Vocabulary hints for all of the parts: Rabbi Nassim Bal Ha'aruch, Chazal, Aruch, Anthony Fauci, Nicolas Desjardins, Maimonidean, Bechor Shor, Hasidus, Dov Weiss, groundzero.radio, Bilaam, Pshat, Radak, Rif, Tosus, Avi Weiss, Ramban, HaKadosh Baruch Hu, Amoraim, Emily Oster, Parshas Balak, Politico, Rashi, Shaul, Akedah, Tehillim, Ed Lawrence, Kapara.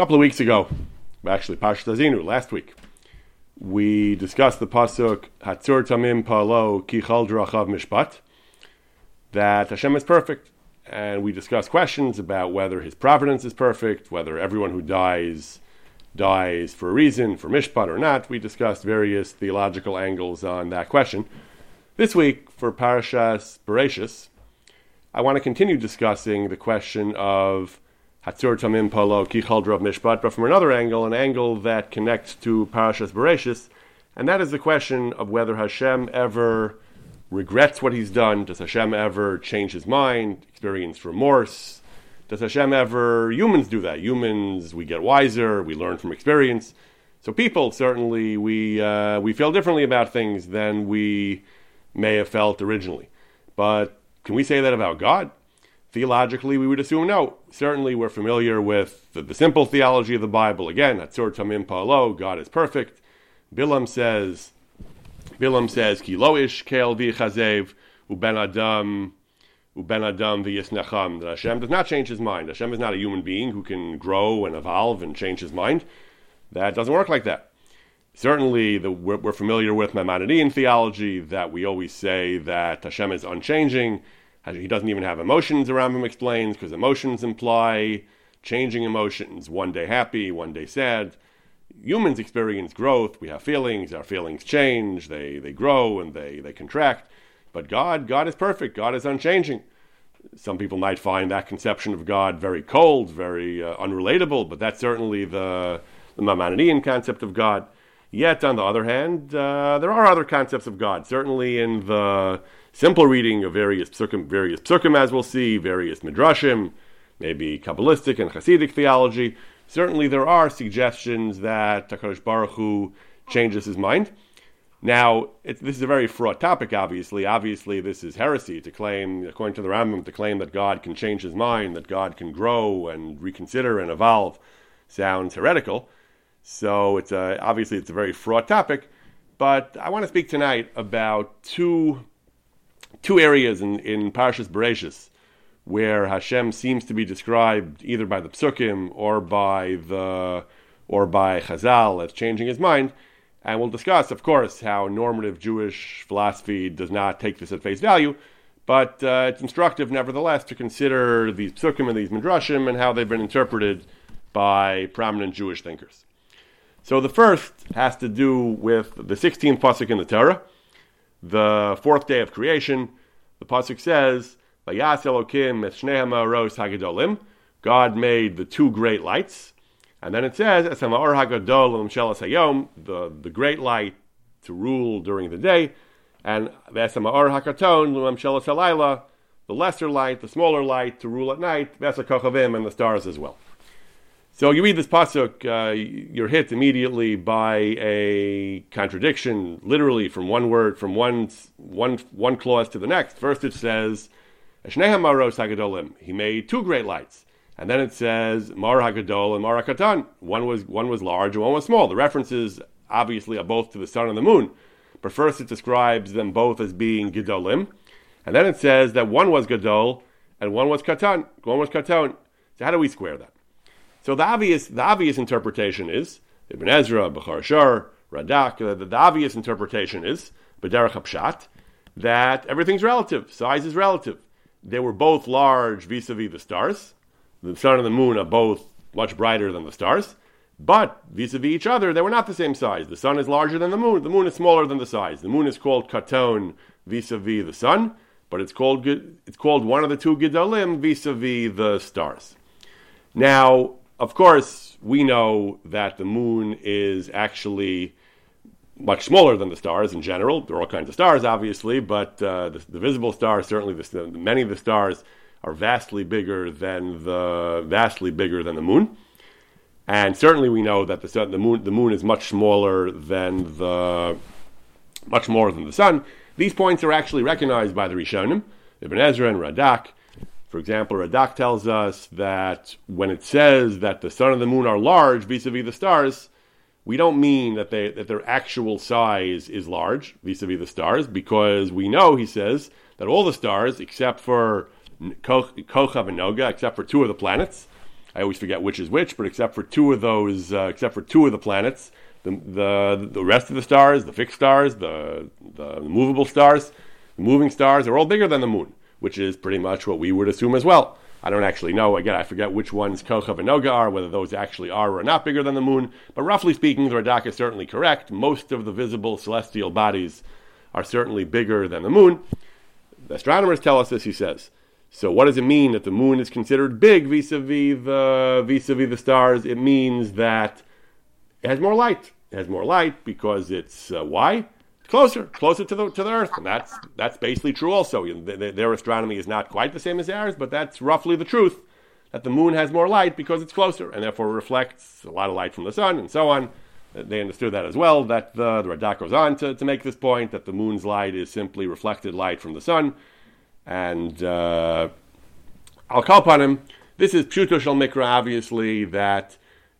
A couple of weeks ago, actually, Parashat Hazinu, last week, we discussed the pasuk Hatzur Tamim Palo Kichal Drachav Mishpat, that Hashem is perfect, and we discussed questions about whether His providence is perfect, whether everyone who dies for a reason, for Mishpat or not. We discussed various theological angles on that question. This week, for Parashas Bereishis, I want to continue discussing the question of Hatzur Tamim Palo Kichal Drav Mishpat, but from another angle, an angle that connects to Parashas Bereishis, and that is the question of whether Hashem ever regrets what He's done. Does Hashem ever change His mind, experience remorse? Does Hashem ever... Humans do that. Humans, we get wiser, we learn from experience. So people, certainly, we feel differently about things than we may have felt originally. But can we say that about God? Theologically, we would assume no. Certainly, we're familiar with the simple theology of the Bible. Again, Hatzur Tamim Pa'alo, God is perfect. Bilaam says, Ki lo ish keil v'chazev uben adam v'yisnacham, that Hashem does not change His mind. Hashem is not a human being who can grow and evolve and change His mind. That doesn't work like that. Certainly, we're familiar with Maimonidean theology, that we always say that Hashem is unchanging. He doesn't even have emotions, the Rambam explains, because emotions imply changing emotions, one day happy, one day sad. Humans experience growth. We have feelings. Our feelings change. They grow and they contract. But God is perfect. God is unchanging. Some people might find that conception of God very cold, very unrelatable, but that's certainly the Maimonidean concept of God. Yet, on the other hand, there are other concepts of God. Certainly in the simple reading of various psukim, as we'll see, various midrashim, maybe Kabbalistic and Hasidic theology, certainly there are suggestions that HaKadosh Baruch Hu changes His mind. Now, this is a very fraught topic, obviously. Obviously, this is heresy to claim, according to the Rambam, to claim that God can change His mind, that God can grow and reconsider and evolve. Sounds heretical. So it's a very fraught topic, but I want to speak tonight about two areas in Parashas Bereishis where Hashem seems to be described either by the Psukim or by Chazal as changing His mind, and we'll discuss, of course, how normative Jewish philosophy does not take this at face value, but it's instructive, nevertheless, to consider these Psukim and these Midrashim and how they've been interpreted by prominent Jewish thinkers. So the first has to do with the 16th pasuk in the Torah, the fourth day of creation. The pasuk says, "Vayas Elokim et shnei ha'ma'aros ha'gedolim." God made the two great lights, and then it says, "Es ha'ma'or ha'gadol l'mshelas hayom," the great light to rule during the day, and "Es ha'ma'or ha'katon l'mshelas halayla," the lesser light, the smaller light to rule at night, "Ves ha'kochavim," and the stars as well. So you read this pasuk, you're hit immediately by a contradiction, literally from one word, from one clause to the next. First it says, "Shnei ha'maros ha'gadolim," He made two great lights, and then it says, "Mar ha'gadol and mar ha'katan," one was large and one was small. The references obviously are both to the sun and the moon, but first it describes them both as being gedolim, and then it says that one was gadol and one was katan. So how do we square that? So the obvious interpretation is, Ibn Ezra, Bechor Shor, Radak, the obvious interpretation is, B'derech HaPshat, that everything's relative, size is relative. They were both large vis-a-vis the stars. The sun and the moon are both much brighter than the stars. But vis-a-vis each other, they were not the same size. The sun is larger than the moon. The moon is smaller than the size. The moon is called Katon vis-a-vis the sun, but it's called one of the two Gedolim vis-a-vis the stars. Now, of course, we know that the moon is actually much smaller than the stars in general. There are all kinds of stars, obviously, but the visible stars, certainly many of the stars, are vastly bigger than the moon. And certainly, we know that the moon is much smaller than the sun. These points are actually recognized by the Rishonim, Ibn Ezra and Radak. For example, Radak tells us that when it says that the sun and the moon are large vis-a-vis the stars, we don't mean that their actual size is large vis-a-vis the stars, because we know, he says, that all the stars, except for Kochav and Noga, except for two of the planets, I always forget which is which, but except for two of those, except for two of the planets, the rest of the stars, the fixed stars, the movable stars, the moving stars are all bigger than the moon, which is pretty much what we would assume as well. I don't actually know. Again, I forget which ones Kochav and Noga are, whether those actually are or not bigger than the moon. But roughly speaking, the Radak is certainly correct. Most of the visible celestial bodies are certainly bigger than the moon. The astronomers tell us this, he says. So what does it mean that the moon is considered big vis-a-vis the stars? It means that it has more light. It has more light because it's, why? Closer to the Earth, and that's basically true. Also, their astronomy is not quite the same as ours, but that's roughly the truth. That the moon has more light because it's closer, and therefore reflects a lot of light from the sun, and so on. They understood that as well. That the Radak goes on to make this point that the moon's light is simply reflected light from the sun, and I'll call upon him. This is Pshuto Shel Mikra, obviously, that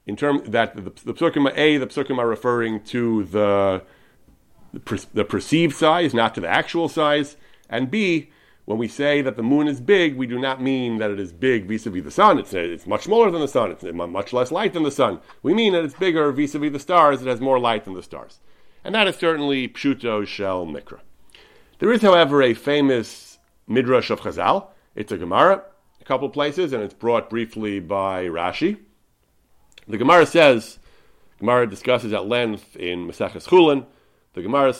in term that the Psukim are referring to the perceived size, not to the actual size. And B, when we say that the moon is big, we do not mean that it is big vis-a-vis the sun. It's much smaller than the sun. It's much less light than the sun. We mean that it's bigger vis-a-vis the stars. It has more light than the stars. And that is certainly Pshuto Shel Mikra. There is, however, a famous Midrash of Chazal. It's a Gemara, a couple of places, and it's brought briefly by Rashi. The Gemara says, Gemara discusses at length in Maseches Chulin. The Gemara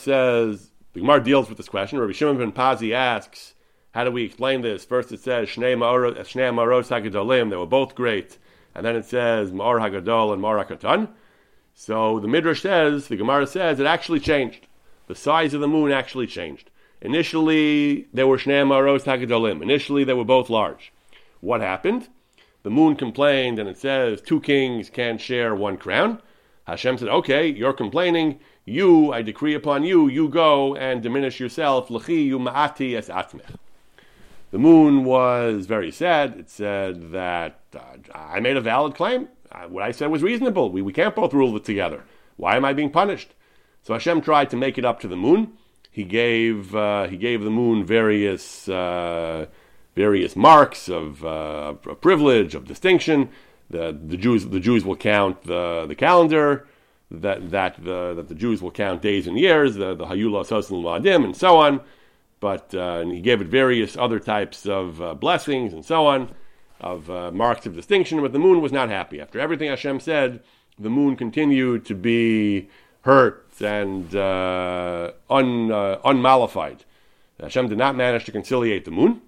deals with this question. Rabbi Shimon ben Pazi asks, how do we explain this? First it says, Shnei Ma'oros HaGadolim, they were both great. And then it says, Ma'or HaGadol and Ma'or HaKatan. So the Gemara says, it actually changed. The size of the moon actually changed. Initially, they were Shnei Ma'oros HaGadolim. Initially, they were both large. What happened? The moon complained, and it says, 2 kings can't share 1 crown. Hashem said, okay, you're complaining. You, I decree upon you, you go and diminish yourself. L'chi yu ma'ati es atmech. The moon was very sad. It said that I made a valid claim. What I said was reasonable. We can't both rule it together. Why am I being punished? So Hashem tried to make it up to the moon. He gave the moon various marks of privilege, of distinction. The Jews will count the calendar. That the Jews will count days and years, the Hayula Sosin Ladim, and so on. But and he gave it various other types of blessings and so on, of marks of distinction. But the moon was not happy. After everything Hashem said, the moon continued to be hurt and unmollified. Hashem did not manage to conciliate the moon.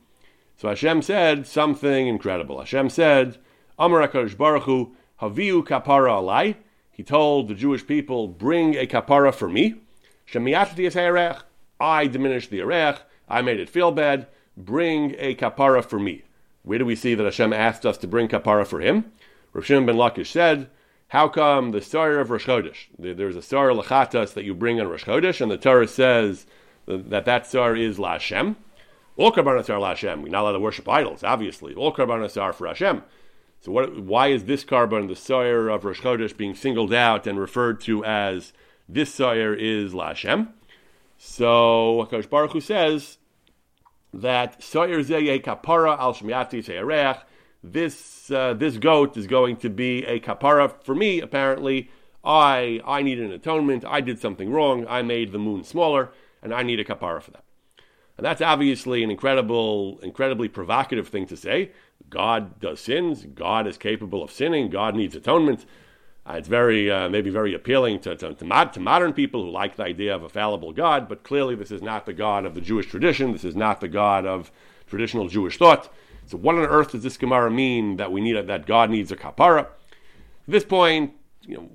So Hashem said something incredible. Hashem said, Amar HaKadosh Baruch Hu, Haviu Kapara Alai. He told the Jewish people, bring a kapara for me. I diminished the erech. I made it feel bad. Bring a kapara for me. Where do we see that Hashem asked us to bring kapara for him? Rav Shimon ben Lakish said, how come the Sar of Rosh Chodesh? There's a Sar Lachatas that you bring on Rosh Chodesh, and the Torah says that Sar is La Hashem. All karbanos are La Hashem. We're not allowed to worship idols, obviously. All karbanos are for Hashem. So why is this carbon, the Soyer of Rosh Chodesh, being singled out and referred to as this Soyer is La Hashem? So HaKadosh Baruch Hu says that Soyer Zeyeh Kapara Al Shmiyati Seirech, this goat is going to be a kapara for me, apparently. I need an atonement. I did something wrong. I made the moon smaller, and I need a kapara for that. And that's obviously an incredibly provocative thing to say. God does sins. God is capable of sinning. God needs atonement. It's very, maybe very appealing to modern people who like the idea of a fallible God, but clearly this is not the God of the Jewish tradition. This is not the God of traditional Jewish thought. So what on earth does this Gemara mean that we need that God needs a kapara? At this point,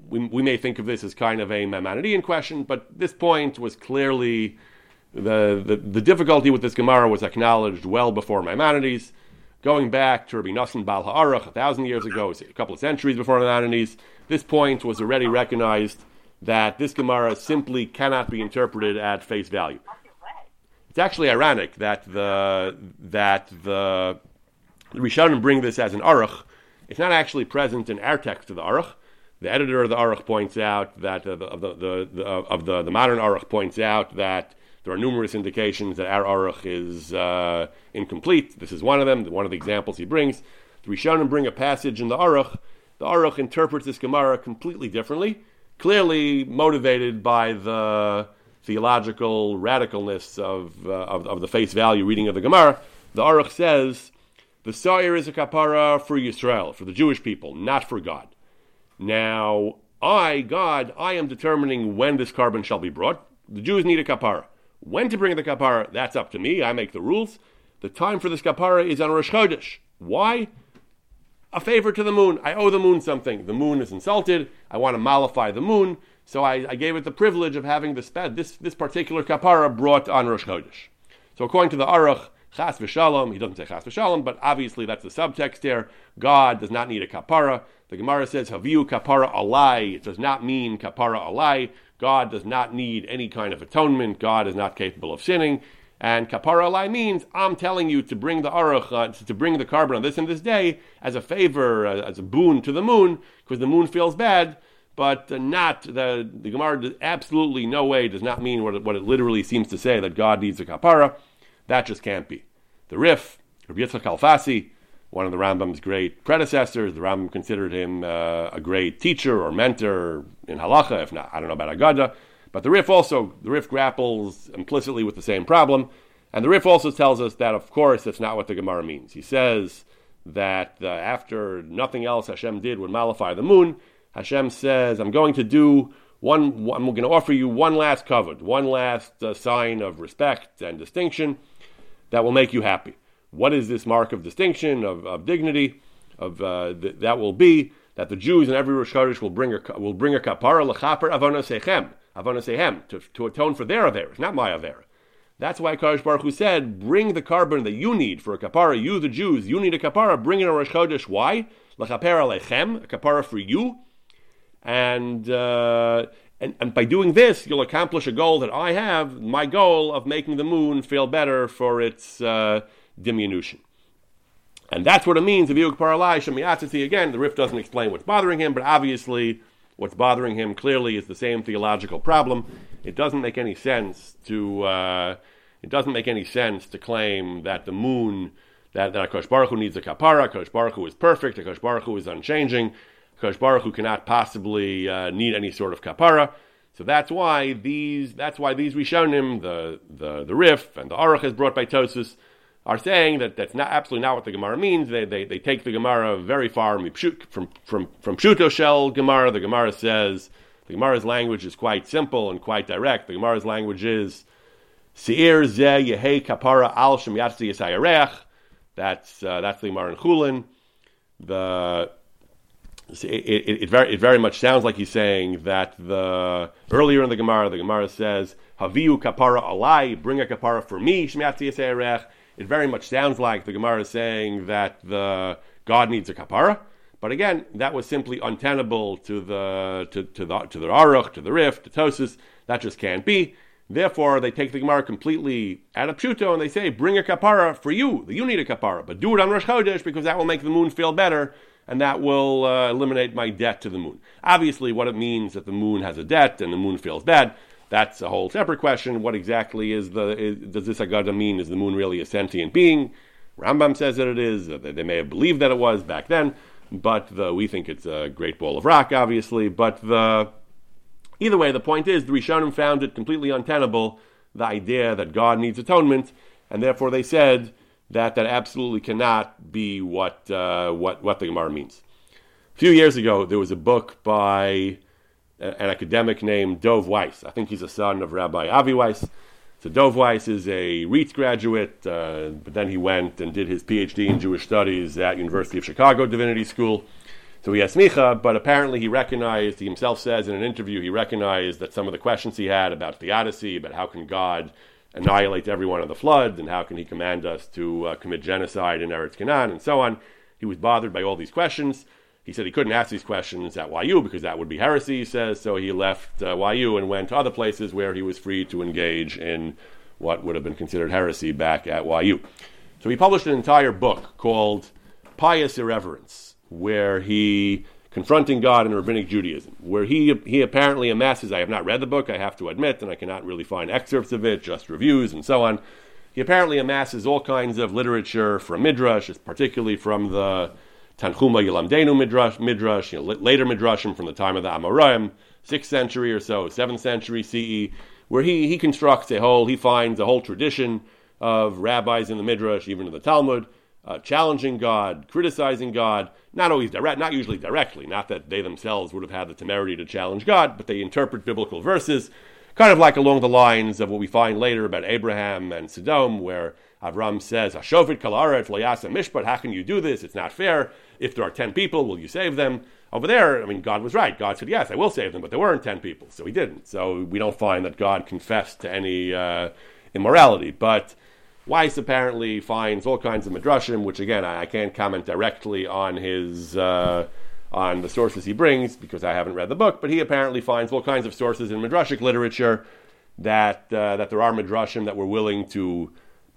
we may think of this as kind of a Maimonidean question, but this point was clearly, the difficulty with this Gemara was acknowledged well before Maimonides. Going back to Rabbi Nassim Bal Ha'aruch 1,000 years ago, a couple of centuries before Maimonides, this point was already recognized that this Gemara simply cannot be interpreted at face value. It's actually ironic that the Rishonim bring this as an Aruch. It's not actually present in our text of the Aruch. The editor of the Aruch points out that the modern Aruch points out that there are numerous indications that our Aruch is incomplete. This is one of them, one of the examples he brings. The Rishonim bring a passage in the Aruch. The Aruch interprets this Gemara completely differently, clearly motivated by the theological radicalness of the face value reading of the Gemara. The Aruch says, the Sa'ir is a kapara for Yisrael, for the Jewish people, not for God. Now, I, God, I am determining when this carbon shall be brought. The Jews need a kapara. When to bring the kapara, that's up to me. I make the rules. The time for this kapara is on Rosh Chodesh. Why? A favor to the moon. I owe the moon something. The moon is insulted. I want to mollify the moon. So I gave it the privilege of having this particular kapara brought on Rosh Chodesh. So according to the Aruch, Chas v'shalom, he doesn't say Chas v'shalom, but obviously that's the subtext there. God does not need a kapara. The Gemara says, Haviu kapara alai. It does not mean kapara alai. God does not need any kind of atonement. God is not capable of sinning. And kapara alai means, I'm telling you to bring the aruch, to bring the carbon on this and this day as a favor, as a boon to the moon, because the moon feels bad, but not, the Gemara absolutely no way does not mean what it literally seems to say, that God needs a kapara. That just can't be. The Rif, Rabbi Yitzhak Alfasi, one of the Rambam's great predecessors, the Rambam considered him a great teacher or mentor in halacha, if not, I don't know about Akedah, but the Rif grapples implicitly with the same problem, and the Rif also tells us that, of course, that's not what the Gemara means. He says that after nothing else Hashem did would mollify the moon, Hashem says, I'm going to offer you one last kavod, one last sign of respect and distinction that will make you happy. What is this mark of distinction, of dignity? That will be that the Jews in every Rosh Chodesh will bring a kapara lechaper avonoseihem to atone for their averas, not my avera. That's why HaKadosh Baruch Hu said, bring the carbon that you need for a kapara. You, the Jews, you need a kapara. Bring in a Rosh Chodesh. Why? Lechaper aleichem, a kapara for you. And by doing this, you'll accomplish a goal that I have, my goal of making the moon feel better for its diminution. And that's what it means, again, the Rif doesn't explain what's bothering him, but obviously what's bothering him clearly is the same theological problem. It doesn't make any sense to claim that the moon, that HaKadosh Baruch Hu needs a kapara. HaKadosh Baruch Hu is perfect, HaKadosh Baruch Hu is unchanging, HaKadosh Baruch Hu cannot possibly need any sort of kapara. So that's why these Rishonim, the Rif and the Aruch as brought by Tosus, are saying that that's not absolutely not what the Gemara means. They take the Gemara very far from Pshuto Shel Gemara. The Gemara says, the Gemara's language is quite simple and quite direct. The Gemara's language is Seir Zeh Yehei Kapara Al Shem Yatsi Yisayarech. That's the Gemara in Chulin. It very much sounds like he's saying that earlier in the Gemara says, Haviu kapara alai, bring a kapara for me, shmiatzi yaseirech. It very much sounds like the Gemara is saying that God needs a kapara. But again, that was simply untenable to the Aruch, to the Rif, to Tosus. That just can't be. Therefore, they take the Gemara completely out of Pshuto and they say, bring a kapara for you. You need a kapara, but do it on Rosh Chodesh because that will make the moon feel better. And that will eliminate my debt to the moon. Obviously, what it means that the moon has a debt and the moon feels bad, that's a whole separate question. What exactly does this Akedah mean? Is the moon really a sentient being? Rambam says that it is. They may have believed that it was back then, but we think it's a great ball of rock, obviously. But either way, the point is, the Rishonim found it completely untenable, the idea that God needs atonement, and therefore they said, that absolutely cannot be what the Gemara means. A few years ago, there was a book by an academic named Dov Weiss. I think he's a son of Rabbi Avi Weiss. So Dov Weiss is a Reitz graduate, but then he went and did his PhD in Jewish Studies at University of Chicago Divinity School. So he has smicha, but apparently he himself says in an interview, he recognized that some of the questions he had about theodicy, about how can God annihilate everyone on the flood, and how can he command us to commit genocide in Eretz Canaan, and so on. He was bothered by all these questions. He said he couldn't ask these questions at YU because that would be heresy, he says, so he left YU and went to other places where he was free to engage in what would have been considered heresy back at YU. So he published an entire book called Pious Irreverence, where he, confronting God in Rabbinic Judaism, where he apparently amasses, I have not read the book, I have to admit, and I cannot really find excerpts of it, just reviews and so on. He apparently amasses all kinds of literature from Midrash, particularly from the Tanhuma Yilamdenu midrash, later midrashim from the time of the Amoraim, 6th century or so, 7th century CE, where he constructs he finds a whole tradition of rabbis in the midrash, even in the Talmud, challenging God, criticizing God, not usually directly, not that they themselves would have had the temerity to challenge God, but they interpret biblical verses, kind of like along the lines of what we find later about Abraham and Sodom, where Avram says, "Hashofet kol haaretz lo ya'aseh mishpat." How can you do this? It's not fair. If there are 10 people, will you save them? Over there, I mean, God was right. God said, yes, I will save them, but there weren't 10 people, so he didn't. So we don't find that God confessed to any immorality. But Weiss apparently finds all kinds of midrashim, which again, I can't comment directly on his on the sources he brings because I haven't read the book. But he apparently finds all kinds of sources in midrashic literature that there are midrashim that were willing to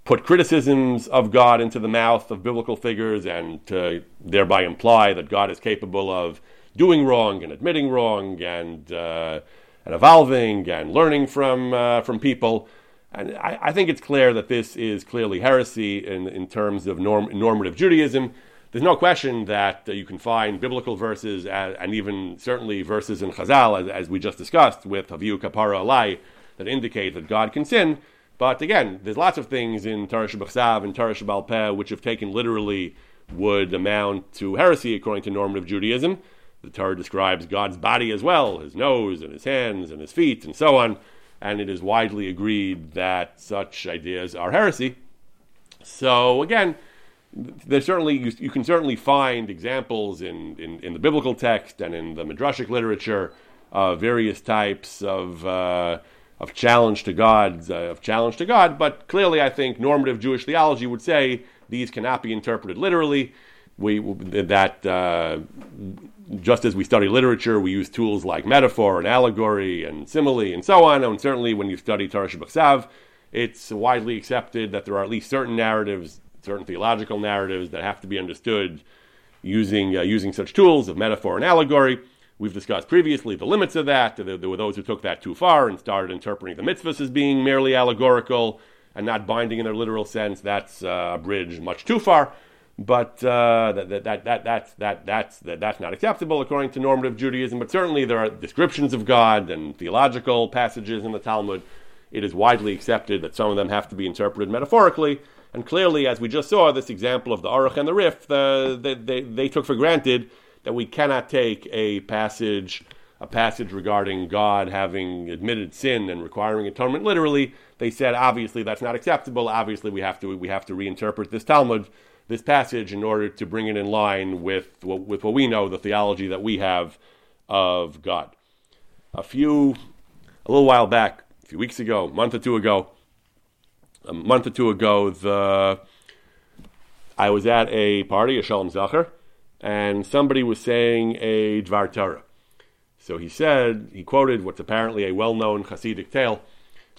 put criticisms of God into the mouth of biblical figures and to thereby imply that God is capable of doing wrong and admitting wrong and evolving and learning from people. And I think it's clear that this is clearly heresy in terms of normative Judaism. There's no question that you can find biblical verses and even certainly verses in Chazal, as we just discussed, with Haviu Kapara Alai, that indicate that God can sin. But again, there's lots of things in Torah Shebachsav and Torah Shebal Peh which, if taken literally, would amount to heresy according to normative Judaism. The Torah describes God's body as well, his nose and his hands and his feet and so on, and it is widely agreed that such ideas are heresy. So again, there's certainly you can certainly find examples in the biblical text and in the midrashic literature of various types of challenge to God, but clearly I think normative Jewish theology would say these cannot be interpreted literally. Just as we study literature, we use tools like metaphor and allegory and simile and so on, and certainly when you study Torah Shebachsav, it's widely accepted that there are at least certain narratives, certain theological narratives that have to be understood using such tools of metaphor and allegory. We've discussed previously the limits of that. There were those who took that too far and started interpreting the mitzvahs as being merely allegorical and not binding in their literal sense. That's a bridge much too far, but that's not acceptable according to normative Judaism. But certainly there are descriptions of God and theological passages in the Talmud. It is widely accepted that some of them have to be interpreted metaphorically. And clearly, as we just saw, this example of the Aruch and the Rif, they took for granted that we cannot take a passage regarding God having admitted sin and requiring atonement literally. They said, obviously, that's not acceptable. Obviously, we have to reinterpret this Talmud, this passage, in order to bring it in line with what we know, the theology that we have of God. A month or two ago, I was at a party, a Shalom Zacher, and somebody was saying a Dvar Torah. So he quoted what's apparently a well-known Hasidic tale.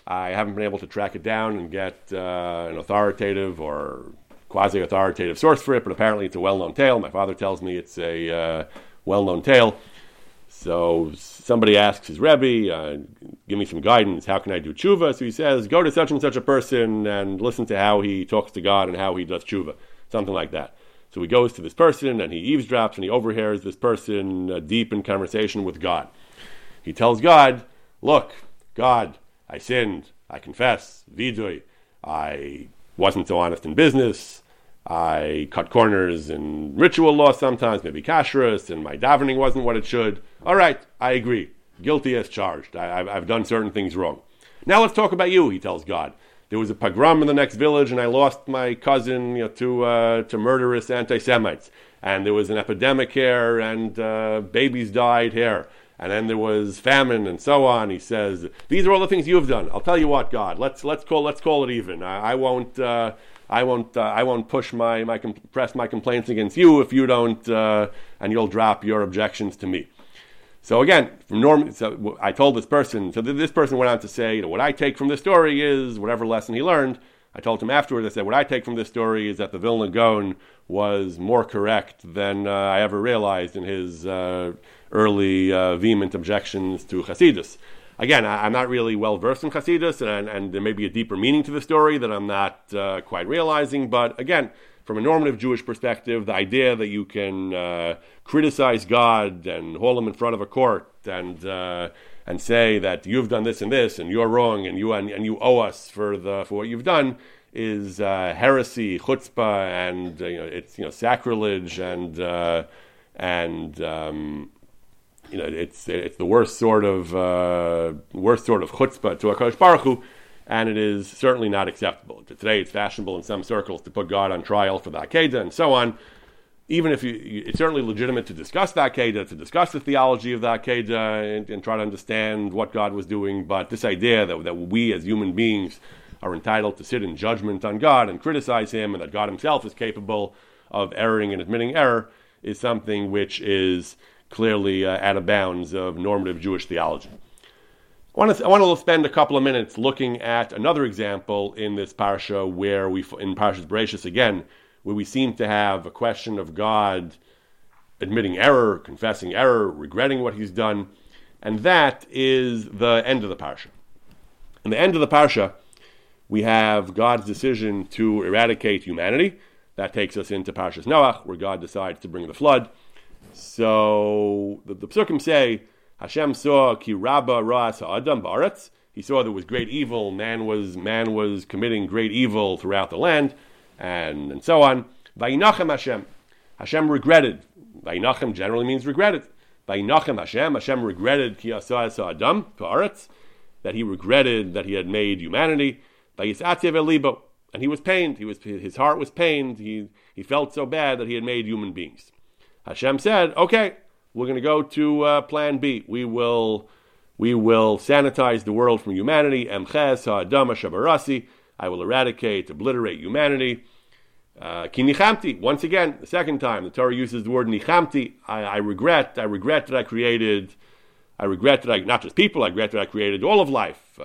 I haven't been able to track it down and get an authoritative or quasi-authoritative source for it, but apparently it's a well-known tale. My father tells me it's a well-known tale. So somebody asks his Rebbe, give me some guidance, how can I do tshuva? So he says, go to such and such a person and listen to how he talks to God and how he does tshuva, something like that. So he goes to this person, and he eavesdrops, and he overhears this person deep in conversation with God. He tells God, look, God, I sinned, I confess, vidui, I wasn't so honest in business, I cut corners in ritual law sometimes, maybe kashrus, and my davening wasn't what it should. All right, I agree, guilty as charged, I've done certain things wrong. Now let's talk about you, he tells God. There was a pogrom in the next village, and I lost my cousin to murderous anti-Semites. And there was an epidemic here, and babies died here. And then there was famine, and so on. He says, "These are all the things you have done. I'll tell you what, God. Let's call it even. I won't push my complaints against you if you don't, and you'll drop your objections to me." So again, I told this person, so this person went on to say, what I take from this story is whatever lesson he learned. I told him afterwards, I said, what I take from this story is that the Vilna Gaon was more correct than I ever realized in his early vehement objections to Hasidus. Again, I'm not really well-versed in Hasidus, and there may be a deeper meaning to the story that I'm not quite realizing, but again, from a normative Jewish perspective, the idea that you can criticize God and hold him in front of a court and say that you've done this and this and you're wrong and you owe us for what you've done is heresy, chutzpah, and it's sacrilege it's the worst sort of chutzpah to HaKadosh Baruch Hu, and it is certainly not acceptable. Today it's fashionable in some circles to put God on trial for the Akedah and so on. Even if it's certainly legitimate to discuss the Akedah, to discuss the theology of the Akedah and try to understand what God was doing, but this idea that we as human beings are entitled to sit in judgment on God and criticize him, and that God himself is capable of erring and admitting error, is something which is clearly out of bounds of normative Jewish theology. I want to spend a couple of minutes looking at another example in this parasha, where in Parashas Bereishis again, where we seem to have a question of God admitting error, confessing error, regretting what he's done, and that is the end of the parasha. In the end of the parasha, we have God's decision to eradicate humanity. That takes us into Parashas Noach, where God decides to bring the flood. So the Pesukim say, Hashem saw ki rabba ra'as ha'adam ba'aretz. He saw there was great evil. Man was committing great evil throughout the land, and so on. Vayinachem Hashem. Hashem regretted. Vayinachem generally means regretted. Vayinachem Hashem. Hashem regretted ki asa es ha'adam ba'aretz, that he regretted that he had made humanity. And he was pained. His heart was pained. He felt so bad that he had made human beings. Hashem said, "Okay, we're going to go to Plan B. We will sanitize the world from humanity. Emches ha'adam ashabarasi. I will eradicate, obliterate humanity. Ki nichamti. Once again, the second time, the Torah uses the word nichamti. I regret that I created. I regret that I, not just people, I regret that I created all of life.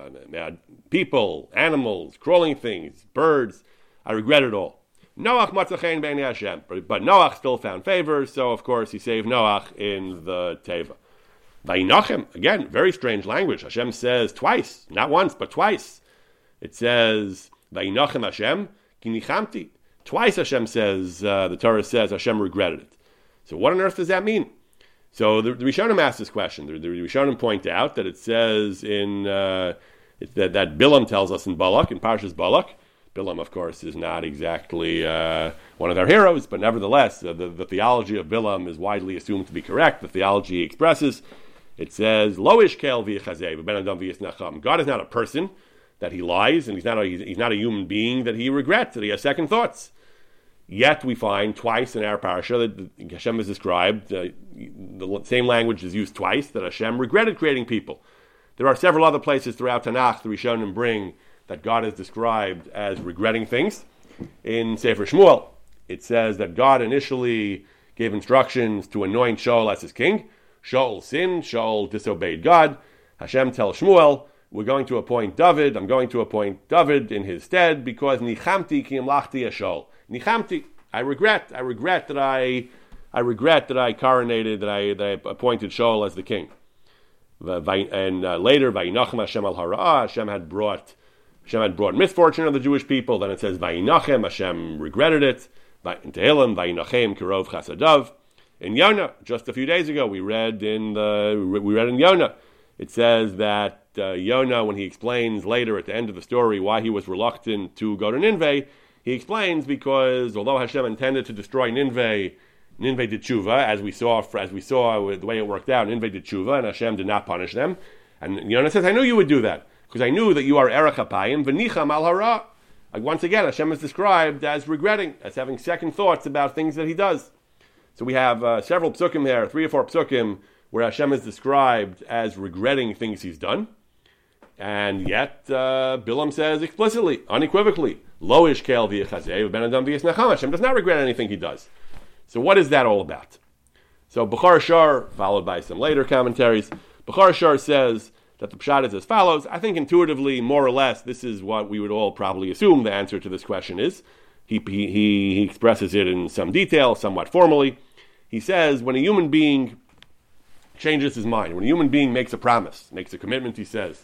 People, animals, crawling things, birds. I regret it all. Noach matzachein b'nei Hashem. But Noach still found favor, so of course he saved Noach in the Teva. Vayinachem, again, very strange language. Hashem says twice, not once, but twice. It says, Vayinachem Hashem, ki nichamti. Twice Hashem says, the Torah says Hashem regretted it. So what on earth does that mean? So the Rishonim asked this question. The Rishonim point out that it says in that Bilaam tells us in Balak, in Parshas Balak. Bilaam, of course, is not exactly one of our heroes, but nevertheless, the theology of Bilaam is widely assumed to be correct. The theology he expresses, it says, "Lo ishkel v'yachazeh v'ben adam v'yisnacham." God is not a person that he lies, and he's not a human being that he regrets, that he has second thoughts. Yet we find twice in our parasha that Hashem is described, the same language is used twice, that Hashem regretted creating people. There are several other places throughout Tanakh that we shown and bring that God is described as regretting things. In Sefer Shmuel, it says that God initially gave instructions to anoint Shaul as his king. Shaul sinned, Shaul disobeyed God. Hashem tells Shmuel, "We're going to appoint David. I'm going to appoint David in his stead because nichamti ki imlachti Shaul. Nichamti. I regret that I appointed Shaul as the king." And later, Vayinachem Hashem al hara. Hashem had brought misfortune on the Jewish people. Then it says Vayinachem. Hashem regretted it. In Tehillim, Vayinachem kirov chasadav. In Yonah, just a few days ago, we read in Yonah. It says that Yonah, when he explains later at the end of the story why he was reluctant to go to Nineveh, he explains because although Hashem intended to destroy Nineveh, Nineveh did tshuva, as we saw with the way it worked out. Nineveh did tshuva, and Hashem did not punish them. And Yonah says, "I knew you would do that because I knew that you are erech hapayim v'nicham al hara." Once again, Hashem is described as regretting, as having second thoughts about things that he does. So we have several psukim here, 3 or 4 psukim, where Hashem is described as regretting things he's done. And yet, Bilaam says explicitly, unequivocally, Lo ishkel v'yachazeh v'ben adam v'yisnacham. Hashem does not regret anything he does. So what is that all about? So Bechor Shor, followed by some later commentaries, Bechor Shor says that the pshat is as follows. I think intuitively, more or less, this is what we would all probably assume the answer to this question is. He expresses it in some detail, somewhat formally. He says, when a human being changes his mind, when a human being makes a promise, makes a commitment, he says,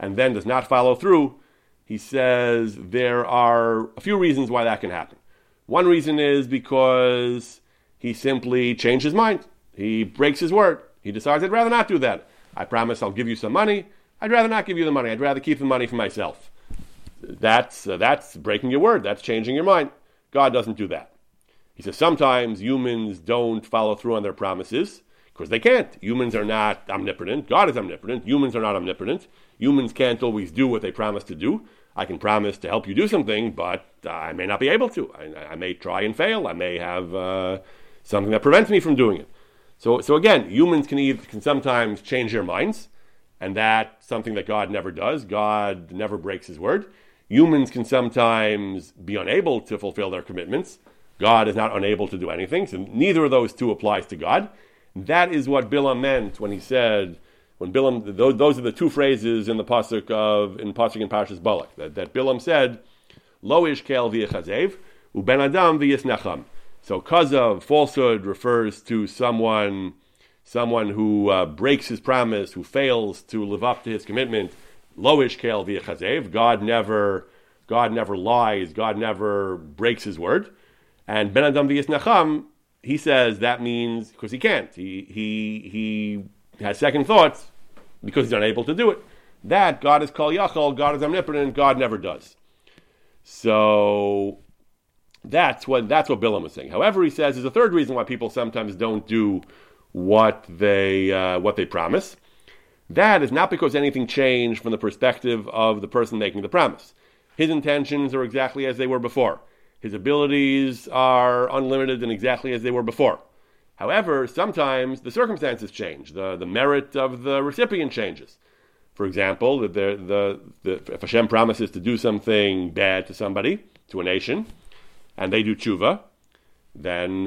and then does not follow through, he says there are a few reasons why that can happen. One reason is because he simply changed his mind. He breaks his word. He decides, I'd rather not do that. I promise I'll give you some money. I'd rather not give you the money. I'd rather keep the money for myself. That's breaking your word. That's changing your mind. God doesn't do that. He says sometimes humans don't follow through on their promises because they can't. Humans are not omnipotent. God is omnipotent. Humans are not omnipotent. Humans can't always do what they promise to do. I can promise to help you do something, but I may not be able to. I may try and fail. I may have something that prevents me from doing it. So again, humans can sometimes change their minds, and that's something that God never does. God never breaks his word. Humans can sometimes be unable to fulfill their commitments. God is not unable to do anything, so neither of those two applies to God. That is what Bilaam meant when he said, when Bilaam, those are the two phrases in the pasuk in Parshas Balak that Bilaam said, "Lo ishkel v'yechazev uben adam v'yisnacham." So kazav, falsehood, refers to someone who breaks his promise, who fails to live up to his commitment. Lo ishkel v'yechazev. God never lies. God never breaks his word. And ben adam v'yisnacham, he says that means because he can't. He has second thoughts because he's unable to do it. That God is Kol Yachol, God is omnipotent, God never does. So that's what Bilaam was saying. However, he says there's a third reason why people sometimes don't do what they promise. That is not because anything changed from the perspective of the person making the promise. His intentions are exactly as they were before. His abilities are unlimited and exactly as they were before. However, sometimes the circumstances change. The merit of the recipient changes. For example, if Hashem promises to do something bad to somebody, to a nation, and they do tshuva, then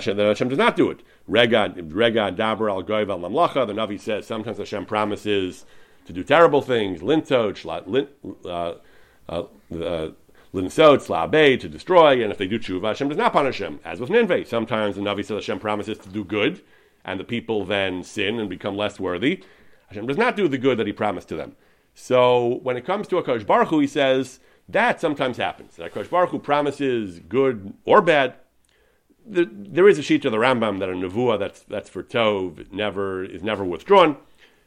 Hashem does not do it. Rega daber al goy val mamlacha. The Navi says sometimes Hashem promises to do terrible things. Linsot, Sla'abay, to destroy, and if they do tshuva, Hashem does not punish them, as with Nineveh. Sometimes the Navi says Hashem promises to do good, and the people then sin and become less worthy. Hashem does not do the good that he promised to them. So when it comes to HaKadosh Baruch Hu, he says, that sometimes happens. That HaKadosh Baruch Hu promises good or bad. There is a sheet of the Rambam that a nevuah that's for Tov is never withdrawn.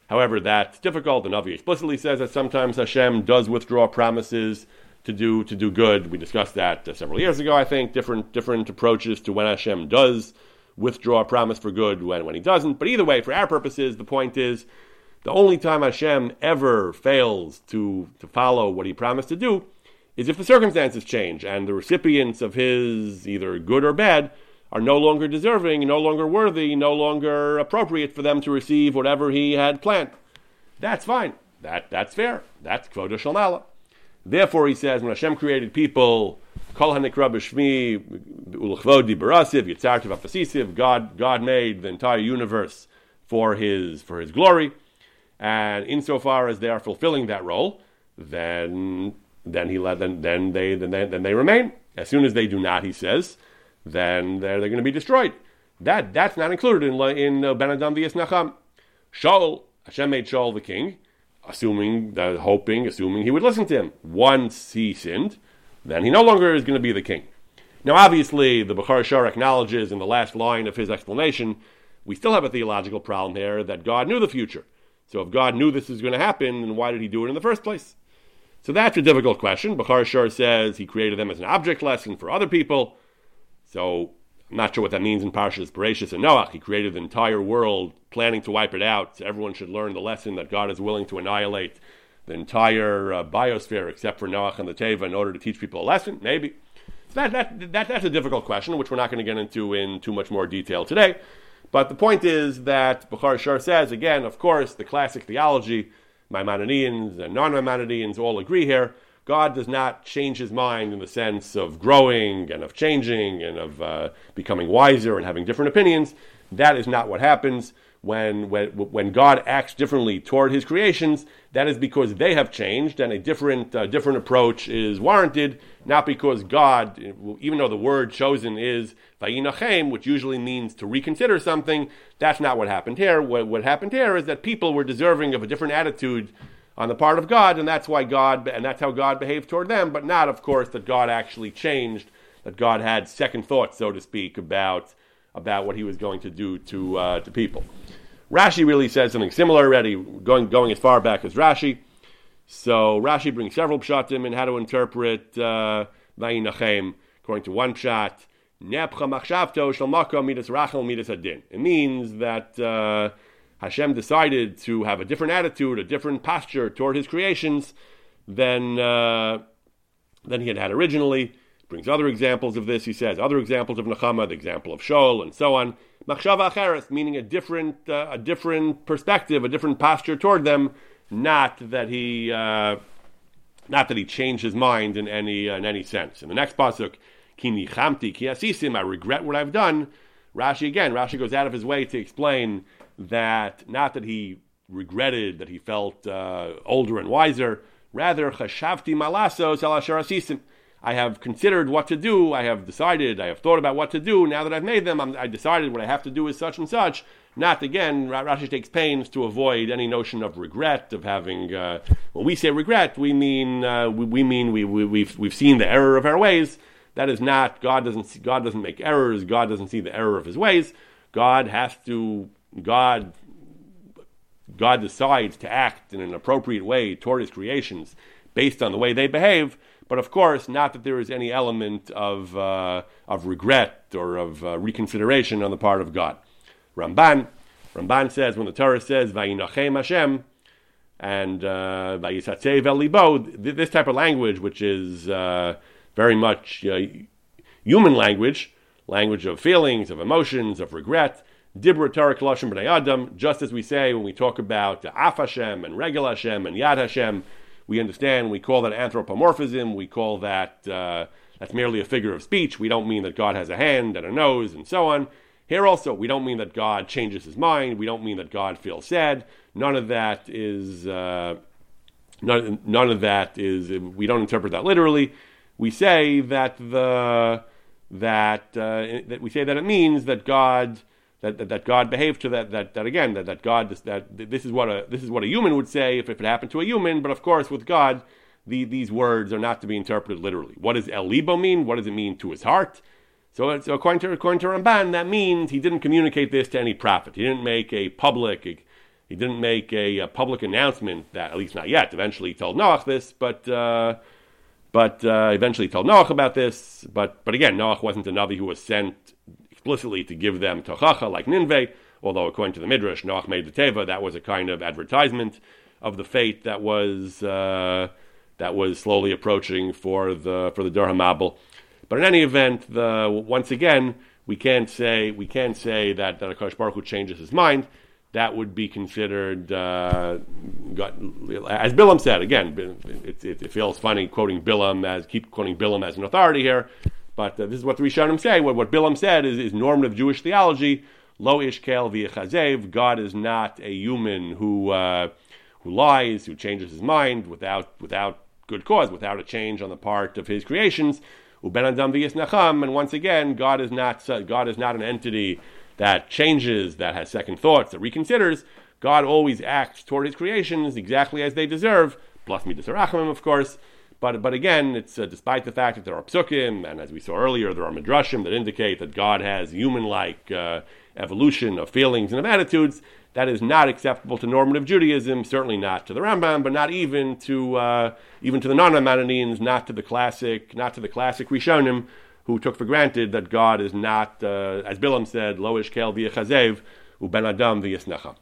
However, that's difficult. The Navi explicitly says that sometimes Hashem does withdraw promises to do good. We discussed that several years ago, I think, different approaches to when Hashem does withdraw a promise for good, when he doesn't. But either way, for our purposes, the point is, the only time Hashem ever fails to follow what he promised to do is if the circumstances change and the recipients of his, either good or bad, are no longer deserving, no longer worthy, no longer appropriate for them to receive whatever he had planned. That's fine. That's fair. That's Kvoda Shel Mala. Therefore, he says, when Hashem created people, Kol Hanikra B'Shmi Ulechvodi Barasiv Yitzartiv Afasisiv, God made the entire universe for His glory, and insofar as they are fulfilling that role, then they remain. As soon as they do not, he says, then they're going to be destroyed. That's not included in Ben Adam v'Yis Nacham. Shaul, Hashem made Shaul the king, assuming he would listen to him. Once he sinned, then he no longer is going to be the king. Now, obviously, the Bechor Shor acknowledges in the last line of his explanation, we still have a theological problem here that God knew the future. So if God knew this was going to happen, then why did he do it in the first place? So that's a difficult question. Bechor Shor says he created them as an object lesson for other people. So I'm not sure what that means in Parashas Bereishis and Noah. He created the entire world, planning to wipe it out. So everyone should learn the lesson that God is willing to annihilate the entire biosphere, except for Noah and the Teva, in order to teach people a lesson. Maybe. So that's a difficult question, which we're not going to get into in too much more detail today. But the point is that Bechor Shor says, again, of course, the classic theology, Maimonideans and non-Maimonideans all agree here. God does not change his mind in the sense of growing and of changing and of becoming wiser and having different opinions. That is not what happens. When God acts differently toward his creations, that is because they have changed and a different approach is warranted, not because God, even though the word chosen is vayinachem, which usually means to reconsider something, that's not what happened here. What happened here is that people were deserving of a different attitude on the part of God, and that's why God, and that's how God behaved toward them, but not, of course, that God actually changed, that God had second thoughts, so to speak, about what he was going to do to people. Rashi really says something similar already, going as far back as Rashi. So Rashi brings several pshatim in how to interpret Vayinachem. According to one pshat, it means that Hashem decided to have a different attitude, a different posture toward his creations than he had originally. Brings other examples of this, he says, other examples of Nechama, the example of Shaul, and so on. Machshava acheres, meaning a different perspective, a different posture toward them. Not that he changed his mind in any sense. In the next pasuk, ki nichamti ki asisim, I regret what I've done. Rashi goes out of his way to explain that not that he regretted that he felt older and wiser, rather chashavti malasos al asher asisim. I have considered what to do, I have decided, I have thought about what to do, now that I've made them, I decided what I have to do is such and such. Not, again, Rashi takes pains to avoid any notion of regret, of having, when we say regret, we mean we've seen the error of our ways. That is not, God doesn't make errors, God doesn't see the error of his ways. God decides to act in an appropriate way toward his creations based on the way they behave. But of course, not that there is any element of regret or of reconsideration on the part of God. Ramban says, when the Torah says "Vayinachem Hashem" and "Vayisatzei velibo," this type of language, which is very much human language of feelings, of emotions, of regret, dibra Torah kolashim b'nei adam, just as we say when we talk about Af Hashem and Regel Hashem and Yad Hashem. We understand, we call that anthropomorphism, we call that, that's merely a figure of speech. We don't mean that God has a hand and a nose and so on. Here also, we don't mean that God changes his mind. We don't mean that God feels sad. None of that is, we don't interpret that literally. We say that it means that God, that God behaved to this is what a human would say if it happened to a human, but of course with God, these words are not to be interpreted literally. What does El Libo mean? What does it mean to his heart? So according to Ramban, that means he didn't communicate this to any prophet. He didn't make a public announcement that, at least not yet. Eventually he told Noach this, but again, Noach wasn't a Navi who was sent explicitly to give them tochacha like Nineveh, although according to the Midrash, Noach made the Teva. That was a kind of advertisement of the fate that was slowly approaching for the Dor HaMabel. But in any event, once again we can't say that HaKadosh Baruch Hu changes his mind. That would be considered God, as Bilaam said again. It feels funny quoting Bilaam as an authority here. But this is what the Rishonim say. What Bilaam said is normative Jewish theology. Lo ishkel v'yechazev. God is not a human who lies, who changes his mind without good cause, without a change on the part of his creations. Uben adam v'yisnacham. And once again, God is not an entity that changes, that has second thoughts, that reconsiders. God always acts toward his creations exactly as they deserve. Plus midas harachamim, of course. But again, it's despite the fact that there are psukim, and as we saw earlier, there are midrashim that indicate that God has human-like evolution of feelings and of attitudes, that is not acceptable to normative Judaism, certainly not to the Rambam, but not even to the non-Maimonideans, not to the classic Rishonim, who took for granted that God is not, as Bilaam said, lo ishkel v'yechazev, uben adam v'yisnacham.